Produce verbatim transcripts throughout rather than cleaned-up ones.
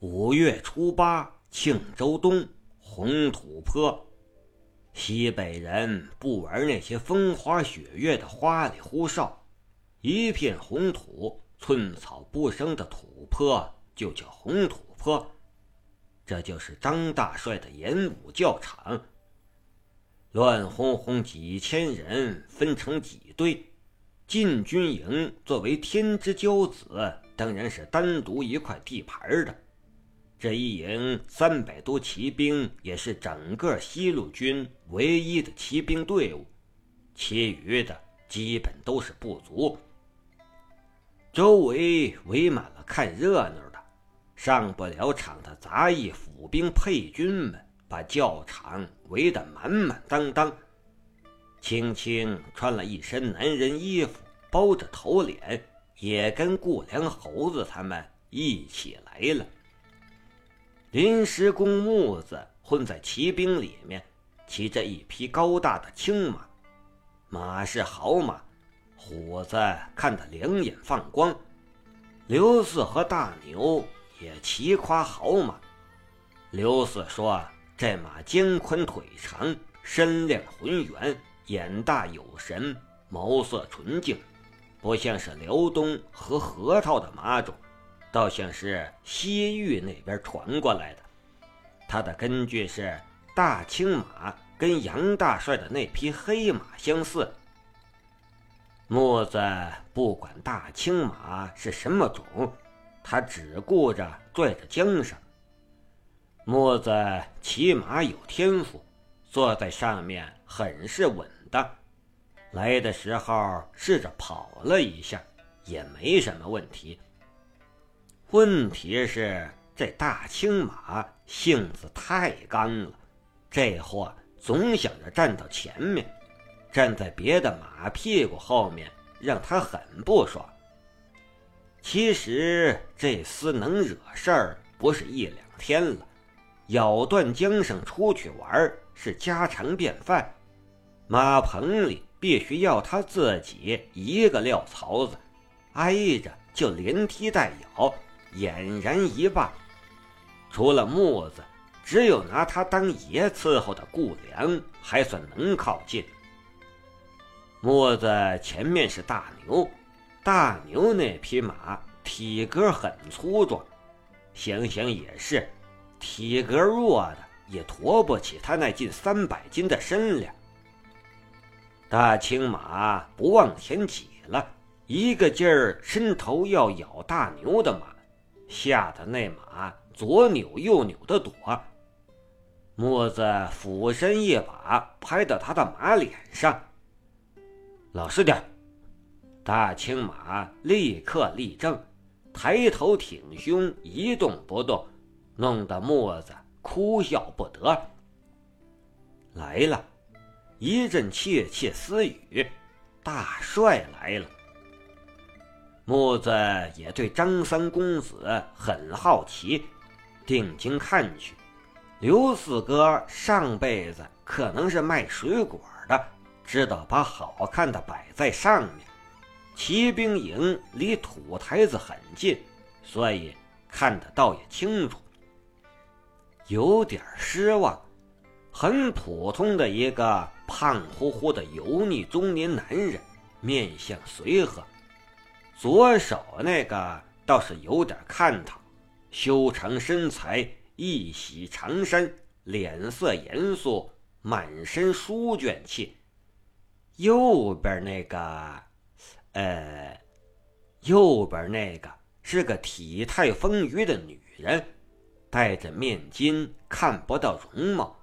五月初八庆州东红土坡。西北人不玩那些风花雪月的花里胡哨，一片红土寸草不生的土坡就叫红土坡。这就是张大帅的演武教场，乱哄哄几千人分成几队，进军营作为天之骄子，当然是单独一块地盘的。这一营三百多骑兵，也是整个西路军唯一的骑兵队伍，其余的基本都是部族。周围围满了看热闹的，上不了场的杂役府兵配军们，把教场围得满满当当。青青穿了一身男人衣服，包着头脸，也跟顾良猴子他们一起来了。临时工木子混在骑兵里面，骑着一匹高大的青马，马是好马，虎子看得两眼放光。刘四和大牛也骑夸好马。刘四说这马肩宽腿长，身量浑圆，眼大有神，毛色纯净，不像是辽东和河套的马种，倒像是西域那边传过来的。他的根据是大青马跟杨大帅的那匹黑马相似。木子不管大青马是什么种，他只顾着拽着缰绳。木子骑马有天赋，坐在上面很是稳当，来的时候试着跑了一下，也没什么问题。问题是这大青马性子太刚了，这货总想着站到前面，站在别的马屁股后面，让他很不爽。其实这厮能惹事儿不是一两天了，咬断缰绳出去玩是家常便饭，马棚里必须要他自己一个撂槽子，挨着就连踢带咬，俨然一霸。除了木子，只有拿他当爷伺候的顾良还算能靠近。木子前面是大牛，大牛那匹马体格很粗壮，想想也是，体格弱的也驮不起他那近三百斤的身量。大青马不往前挤了，一个劲儿伸头要咬大牛的马，吓得那马左扭右扭的躲。墨子俯身一把拍到他的马脸上，老实点。大青马立刻立正，抬头挺胸，一动不动，弄得墨子哭笑不得。来了一阵窃窃私语，大帅来了。木子也对张三公子很好奇，定睛看去，刘四哥上辈子可能是卖水果的，知道把好看的摆在上面。骑兵营离土台子很近，所以看得倒也清楚。有点失望，很普通的一个胖乎乎的油腻中年男人，面相随和。左手那个倒是有点看头，修长身材，一袭长衫，脸色严肃，满身书卷气。右边那个，呃，右边那个是个体态丰腴的女人，戴着面巾，看不到容貌，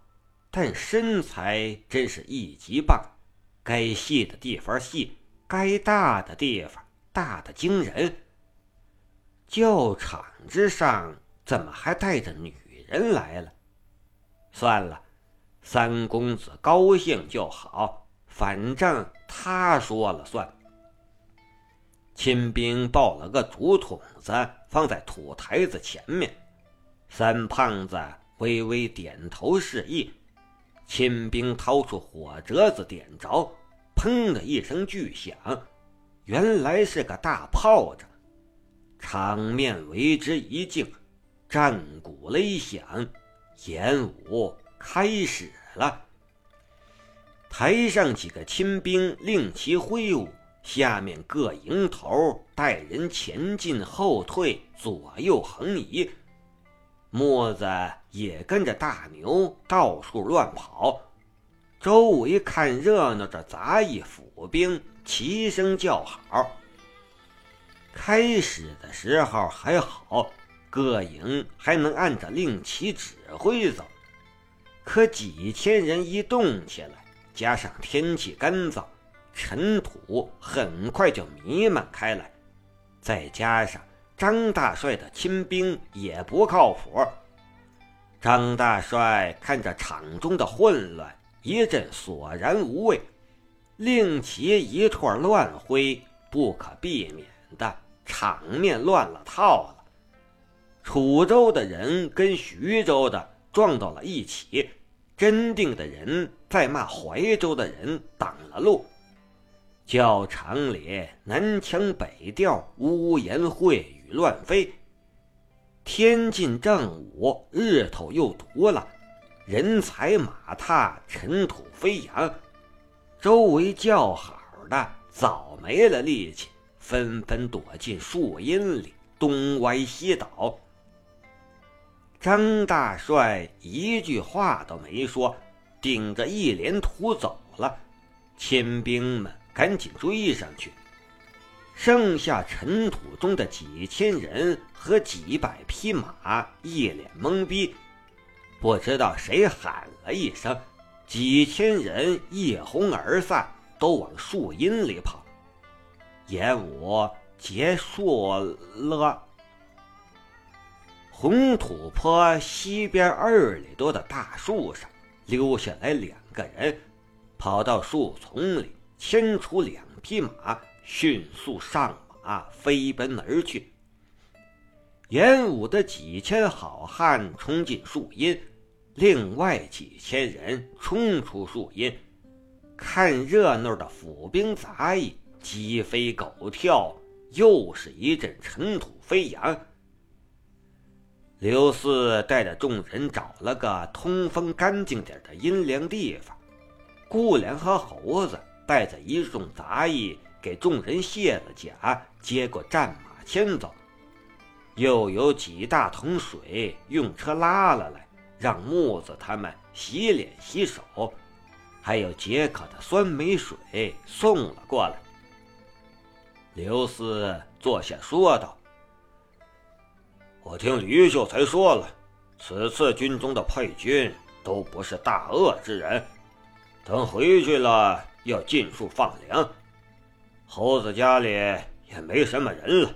但身材真是一级棒，该细的地方细，该大的地方大得惊人。教场之上怎么还带着女人来了？算了，三公子高兴就好，反正他说了算。亲兵抱了个竹筒子放在土台子前面，三胖子微微点头示意，亲兵掏出火折子点着，砰的一声巨响，原来是个大炮仗，场面为之一静。战鼓擂响，演武开始了。台上几个亲兵令旗挥舞，下面各营头带人前进后退，左右横移。墨子也跟着大牛到处乱跑，周围看热闹的杂役府兵齐声叫好。开始的时候还好，各营还能按着令旗指挥走，可几千人一动起来，加上天气干燥，尘土很快就弥漫开来，再加上张大帅的亲兵也不靠谱。张大帅看着场中的混乱，一阵索然无味，令旗一通乱挥，不可避免的场面乱了套了。楚州的人跟徐州的撞到了一起，真定的人在骂怀州的人挡了路，教场里南腔北调，污言秽语乱飞。天进正午，日头又毒了，人踩马踏，尘土飞扬，周围叫好的早没了力气，纷纷躲进树荫里，东歪西倒。张大帅一句话都没说，顶着一脸土走了。亲兵们赶紧追上去，剩下尘土中的几千人和几百匹马一脸懵逼，不知道谁喊了一声，几千人一哄而散，都往树荫里跑。演武结束了。红土坡西边二里多的大树上溜下来两个人，跑到树丛里牵出两匹马，迅速上马飞奔而去。演武的几千好汉冲进树荫，另外几千人冲出树荫，看热闹的府兵杂役鸡飞狗跳，又是一阵尘土飞扬。刘四带着众人找了个通风干净点的阴凉地方，顾良和猴子带着一众杂役给众人卸了甲，接过战马牵走，又有几大桶水用车拉了来，让木子他们洗脸洗手，还有解渴的酸梅水送了过来。刘四坐下说道：我听吕秀才说了，此次军中的配军都不是大恶之人，等回去了要尽数放粮。猴子家里也没什么人了，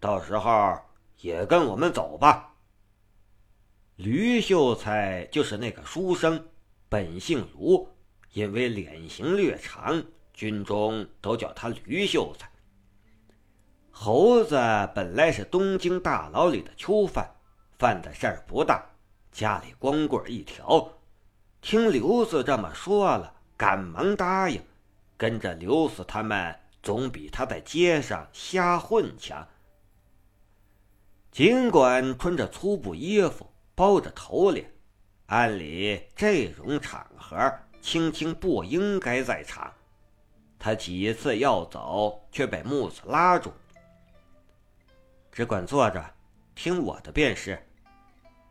到时候也跟我们走吧。吕秀才就是那个书生，本姓卢，因为脸型略长，军中都叫他吕秀才。猴子本来是东京大牢里的囚犯，犯的事儿不大，家里光棍一条。听刘四这么说了，赶忙答应，跟着刘四他们总比他在街上瞎混强。尽管穿着粗布衣服，包着头脸，按理这种场合青青不应该在场，他几次要走，却被木子拉住。只管坐着，听我的便是。”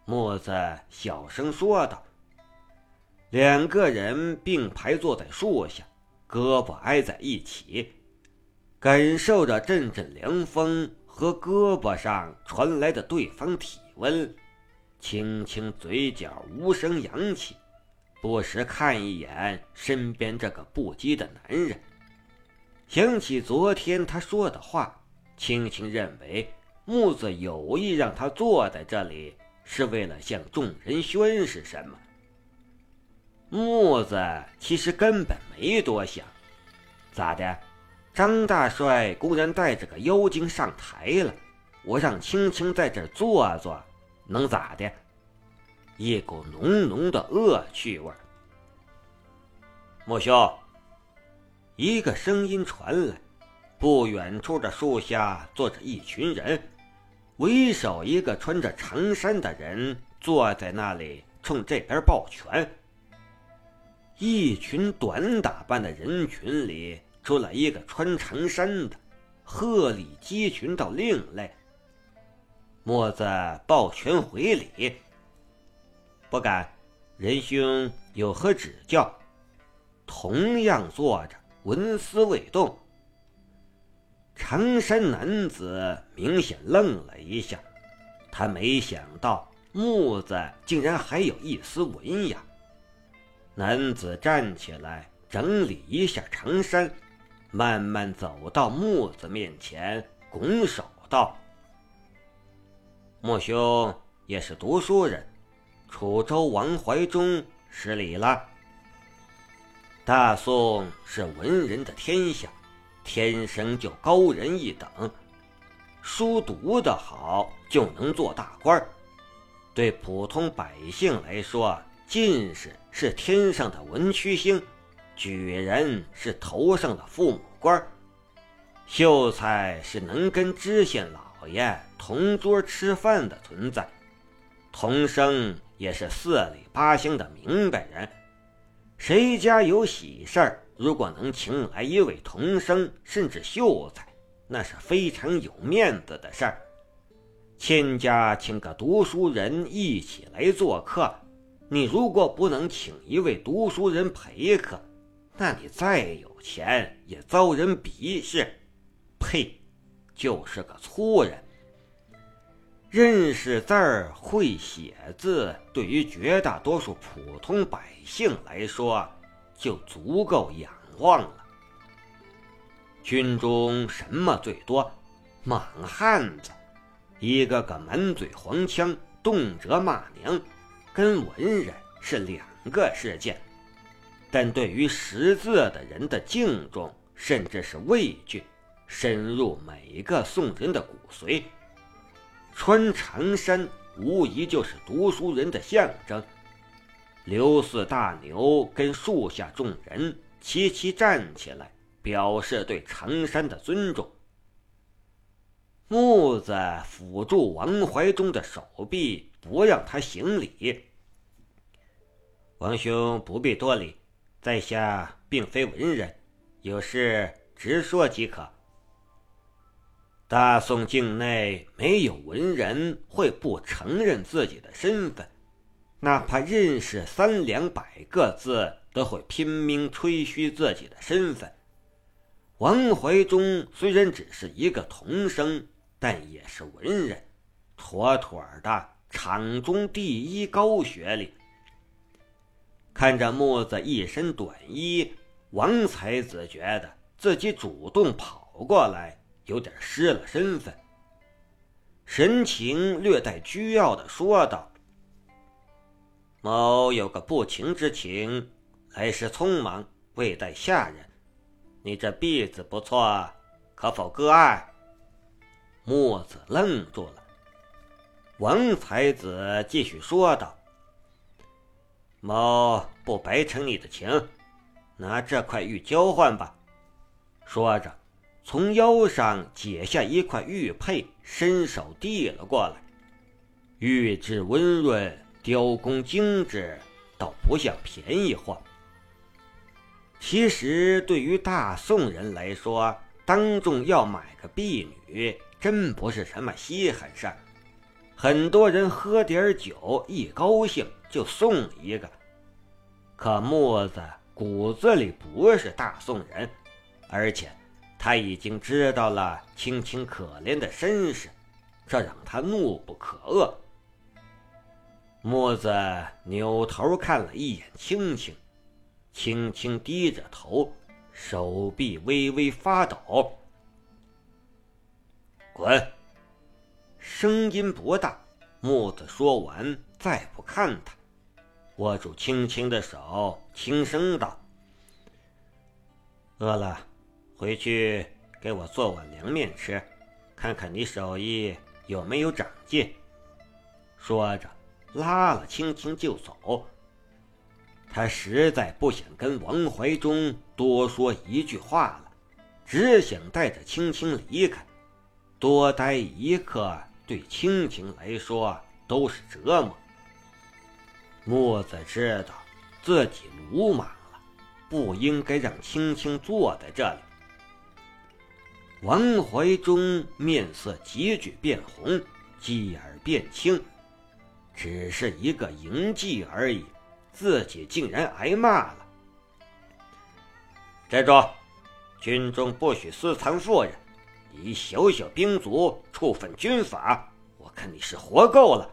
木子小声说道。两个人并排坐在树下，胳膊挨在一起，感受着阵阵凉风和胳膊上传来的对方体温。青青嘴角无声扬起，不时看一眼身边这个不羁的男人，想起昨天他说的话，青青认为木子有意让他坐在这里，是为了向众人宣示什么。木子其实根本没多想，咋的？张大帅公然带着个妖精上台了，我让青青在这儿坐坐，能咋的？一股浓浓的恶趣味。木兄，一个声音传来。不远处的树下坐着一群人，为首一个穿着长衫的人坐在那里冲这边抱拳。一群短打扮的人群里出了一个穿长衫的，鹤立鸡群到另类。墨子抱拳回礼，不敢，仁兄有何指教？同样坐着，纹丝未动。长衫男子明显愣了一下，他没想到墨子竟然还有一丝文雅。男子站起来，整理一下长衫，慢慢走到墨子面前，拱手道：“墨兄也是读书人，楚州王怀中失礼了。大宋是文人的天下，天生就高人一等，书读得好就能做大官，对普通百姓来说，进士是天上的文曲星，举人是头上的父母官，秀才是能跟知县老爷同桌吃饭的存在，童生也是四里八乡的明白人。谁家有喜事儿，如果能请来一位童生甚至秀才，那是非常有面子的事儿。千家请个读书人一起来做客，你如果不能请一位读书人陪客，那你再有钱也遭人鄙视。呸，就是个粗人。认识字儿、会写字，对于绝大多数普通百姓来说，就足够仰望了。军中什么最多？莽汉子，一个个满嘴黄腔，动辄骂娘，跟文人是两个世界。但对于识字的人的敬重，甚至是畏惧，深入每个宋人的骨髓。穿长衫无疑就是读书人的象征。刘四大牛跟树下众人齐齐站起来，表示对长衫的尊重。木子辅助王怀中的手臂，不让他行礼。王兄不必多礼，在下并非文人，有事直说即可。大宋境内没有文人会不承认自己的身份，哪怕认识三两百个字，都会拼命吹嘘自己的身份。王怀中虽然只是一个童生，但也是文人，妥妥的场中第一高学历。看着墨子一身短衣，王才子觉得自己主动跑过来有点失了身份，神情略带倨傲地说道：“某有个不情之请，来时匆忙，未带下人。你这婢子不错，可否割爱？”墨子愣住了。王才子继续说道：“某不白承你的情，拿这块玉交换吧。”说着，从腰上解下一块玉佩，伸手递了过来。玉质温润，雕工精致，倒不像便宜货。其实对于大宋人来说，当众要买个婢女真不是什么稀罕事儿。很多人喝点酒一高兴就送一个，可墨子骨子里不是大宋人，而且他已经知道了清清可怜的身世，这让他怒不可遏。墨子扭头看了一眼青青，青青低着头，手臂微微发抖。“滚！”声音不大，墨子说完再不看他，握住青青的手，轻声道：“饿了，回去给我做碗凉面吃，看看你手艺有没有长进。”说着拉了青青就走。他实在不想跟王怀中多说一句话了，只想带着青青离开，多待一刻对清廷来说都是折磨。墨子知道自己鲁莽了，不应该让青青坐在这里。王怀忠面色急剧变红，继而变青，只是一个营妓而已，自己竟然挨骂了。寨主，军中不许私藏妇人，你小小兵卒触犯军法，我看你是活够了。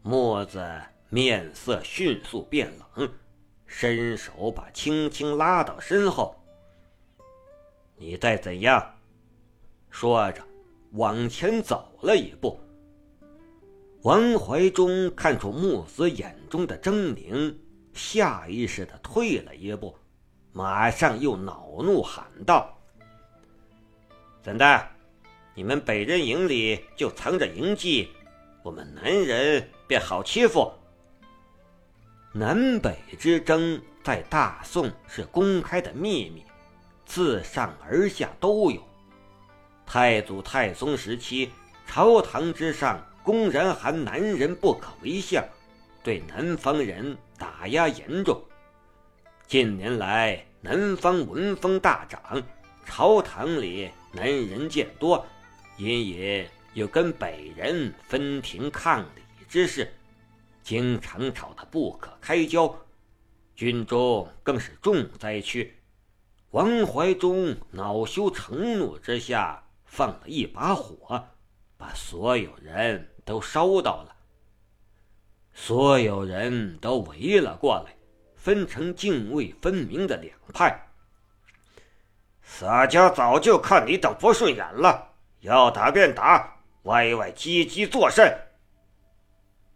墨子面色迅速变冷，伸手把青青拉到身后。你再怎样？说着往前走了一步。王怀忠看出木子眼中的狰狞，下意识地退了一步，马上又恼怒喊道：怎的，你们北人营里就藏着营妓，我们南人便好欺负？南北之争在大宋是公开的秘密，自上而下都有。太祖太宗时期，朝堂之上公然喊南人不可为相，对南方人打压严重。近年来南方文风大涨，朝堂里南人渐多，因也有跟北人分庭抗礼之事，经常吵得不可开交，军中更是重灾区。王怀忠恼羞成怒之下，放了一把火，把所有人都烧到了。所有人都围了过来，分成泾渭分明的两派。洒家早就看你等不顺眼了，要打便打，歪歪唧唧作甚？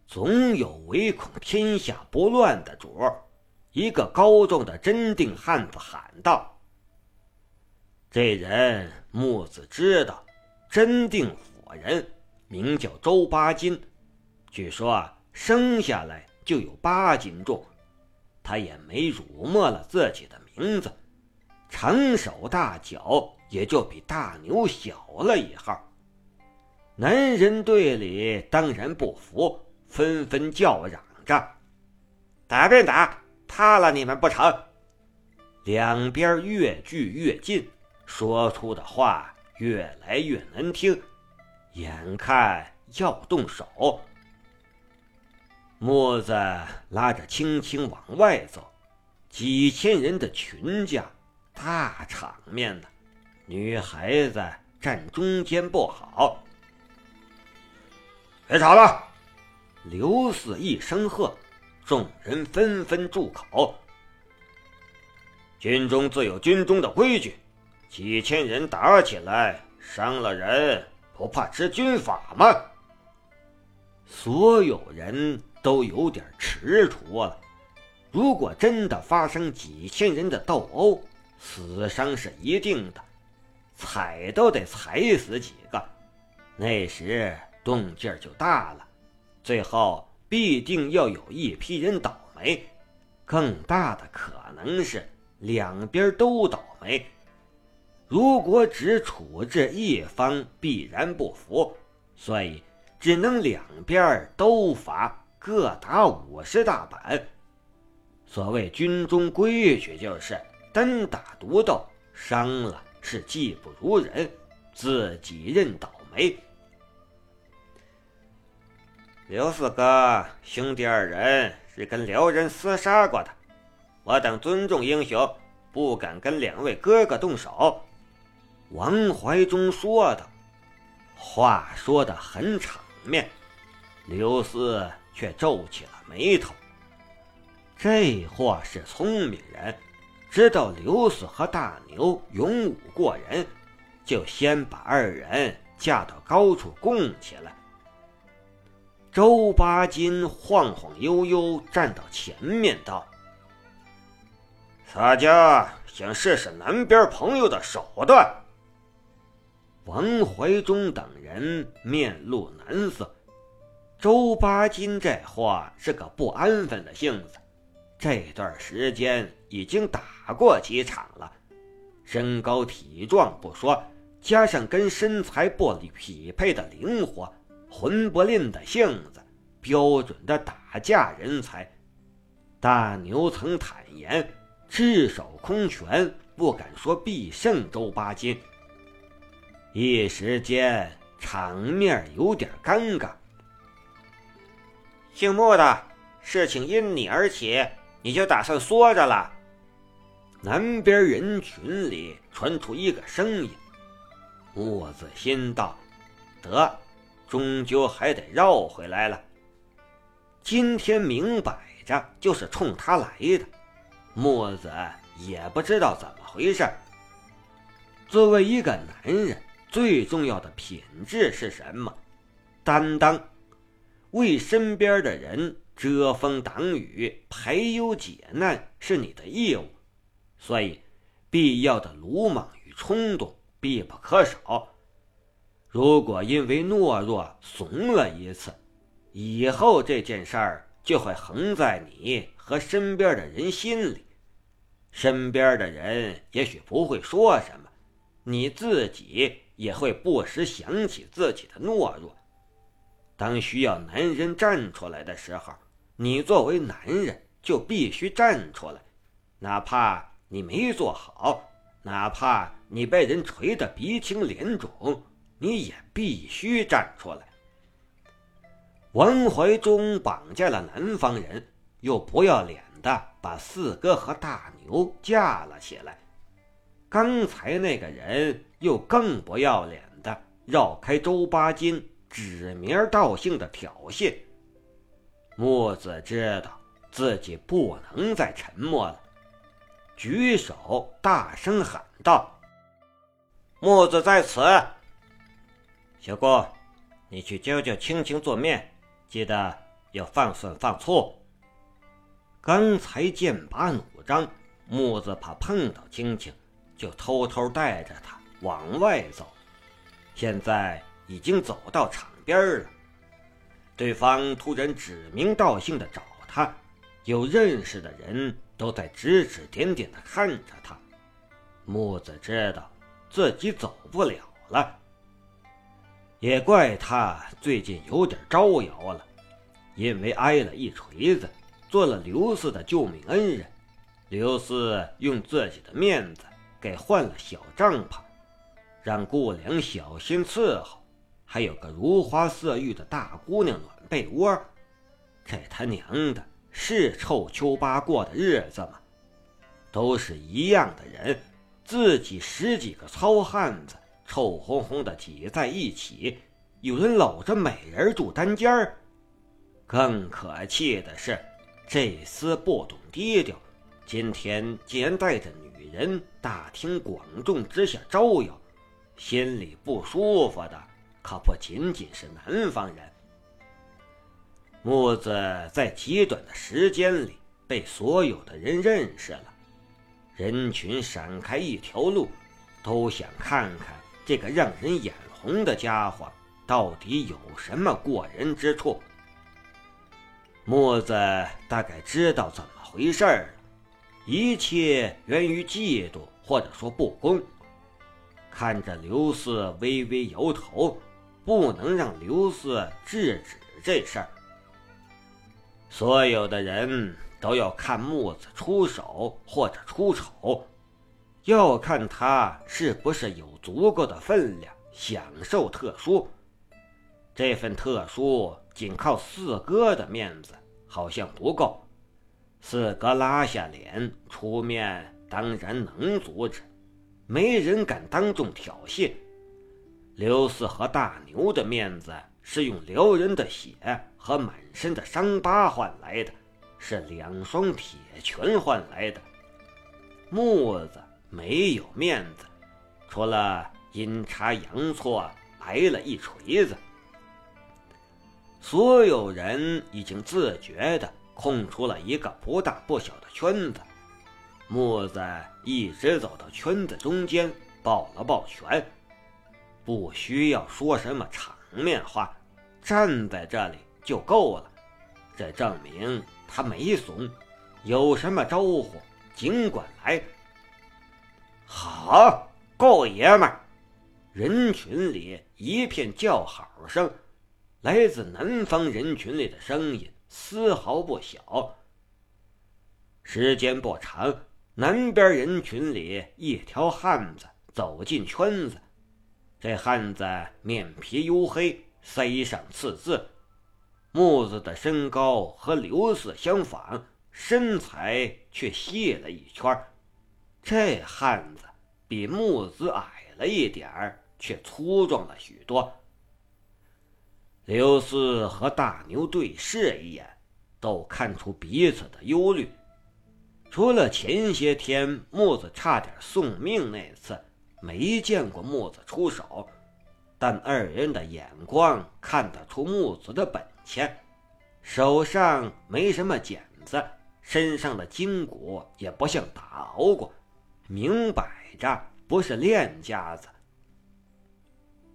总有唯恐天下不乱的主儿，一个高中的真定汉子喊道。这人木子知道，真定府人，名叫周八斤，据说啊，生下来就有八斤重。他也没辱没了自己的名字，长手大脚也就比大牛小了一号。男人队里当然不服，纷纷叫嚷着：打便打，怕了你们不成？两边越聚越近，说出的话越来越难听，眼看要动手。墨子拉着青青往外走，几千人的群架，大场面的，女孩子站中间不好。别吵了！刘四一声喝，众人纷纷住口。军中自有军中的规矩，几千人打起来，伤了人，不怕吃军法吗？所有人都有点踟蹰了。如果真的发生几千人的斗殴，死伤是一定的，踩都得踩死几个，那时动静就大了，最后必定要有一批人倒霉，更大的可能是两边都倒霉。如果只处置一方，必然不服，所以只能两边都罚，各打五十大板。所谓军中规矩就是单打独斗，伤了是技不如人，自己认倒霉。刘四哥兄弟二人是跟辽人厮杀过的，我等尊重英雄，不敢跟两位哥哥动手。王怀忠说道，话说得很场面，刘四却皱起了眉头。这货是聪明人，知道刘四和大牛勇武过人，就先把二人架到高处供起来。周八斤晃晃悠悠站到前面道：洒家想试试南边朋友的手段。王怀忠等人面露难色，周八斤这话是个不安分的性子，这段时间已经打过几场了，身高体壮不说，加上跟身材不匹配的灵活，混不吝的性子，标准的打架人才。大牛曾坦言，赤手空拳不敢说必胜周巴金。一时间场面有点尴尬。姓穆的，事情因你而起，你就打算缩着了？南边人群里传出一个声音。穆子心道，得，终究还得绕回来了。今天明摆着就是冲他来的。穆子也不知道怎么回事。作为一个男人，最重要的品质是什么？担当，为身边的人遮风挡雨、排忧解难是你的义务，所以必要的鲁莽与冲动必不可少。如果因为懦弱怂了一次，以后这件事儿就会横在你和身边的人心里。身边的人也许不会说什么，你自己也会不时想起自己的懦弱。当需要男人站出来的时候，你作为男人就必须站出来，哪怕你没做好，哪怕你被人捶得鼻青脸肿，你也必须站出来。王怀忠绑架了南方人，又不要脸的把四哥和大牛架了起来。刚才那个人又更不要脸的绕开周巴金，指名道姓的挑衅。穆子知道自己不能再沉默了，举手大声喊道：“穆子在此！小郭，你去教教青青做面，记得要放蒜放醋。”刚才剑拔弩张，穆子怕碰到青青，就偷偷带着他往外走。现在已经走到场边了，对方突然指名道姓的找他，有认识的人都在指指点点的看着他。穆子知道自己走不了了，也怪他最近有点招摇了，因为挨了一锤子，做了刘四的救命恩人。刘四用自己的面子给换了小帐篷，让顾良小心伺候，还有个如花色玉的大姑娘暖被窝。这他娘的是臭秋八过的日子吗？都是一样的人，自己十几个糙汉子臭烘烘的挤在一起，有人搂着美人住单间儿。更可气的是，这厮不懂低调，今天竟然带着女人大庭广众之下招摇，心里不舒服的可不仅仅是南方人。穆子在极短的时间里被所有的人认识了，人群闪开一条路，都想看看这个让人眼红的家伙到底有什么过人之处。穆子大概知道怎么回事了，一切源于嫉妒或者说不公。看着刘四微微摇头，不能让刘四制止这事儿。所有的人都要看穆子出手或者出丑，要看他是不是有足够的分量享受特殊。这份特殊仅靠四哥的面子好像不够，四哥拉下脸出面当然能阻止，没人敢当众挑衅。刘四和大牛的面子是用撩人的血和满身的伤疤换来的，是两双铁拳换来的。穆子没有面子，除了阴差阳错挨了一锤子。所有人已经自觉地空出了一个不大不小的圈子，穆子一直走到圈子中间，抱了抱拳，不需要说什么场面话，站在这里就够了。这证明他没怂，有什么招呼尽管来。好，够爷们儿！人群里一片叫好声，来自南方人群里的声音丝毫不小。时间不长，南边人群里一条汉子走进圈子。这汉子面皮黝黑，腮上刺字，木子的身高和刘四相仿，身材却细了一圈。这汉子比木子矮了一点儿，却粗壮了许多。刘四和大牛对视一眼，都看出彼此的忧虑。除了前些天木子差点送命那次，没见过木子出手，但二人的眼光看得出木子的本钱，手上没什么茧子，身上的筋骨也不像打熬过，明摆着不是练家子。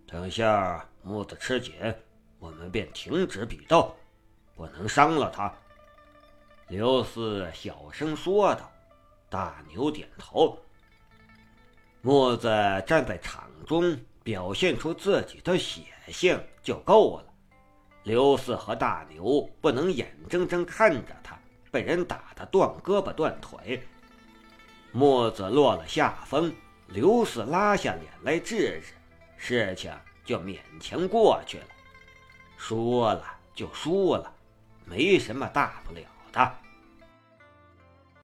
等下木子吃紧，我们便停止比斗，不能伤了他。刘四小声说道。大牛点头。木子站在场中，表现出自己的血性就够了。刘四和大牛不能眼睁睁看着他被人打得断胳膊断腿。木子落了下风，刘四拉下脸来制止，事情就勉强过去了。输了就输了，没什么大不了的。